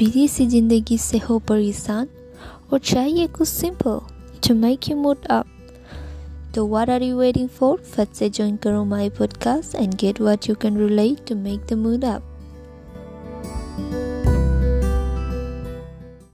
Busy सी जिंदगी से हो परेशान और चाहिए कुछ simple to make you mood up, तो what are you waiting for? फट से ज्वाइन करो my podcast and get what you can relate to make the mood up.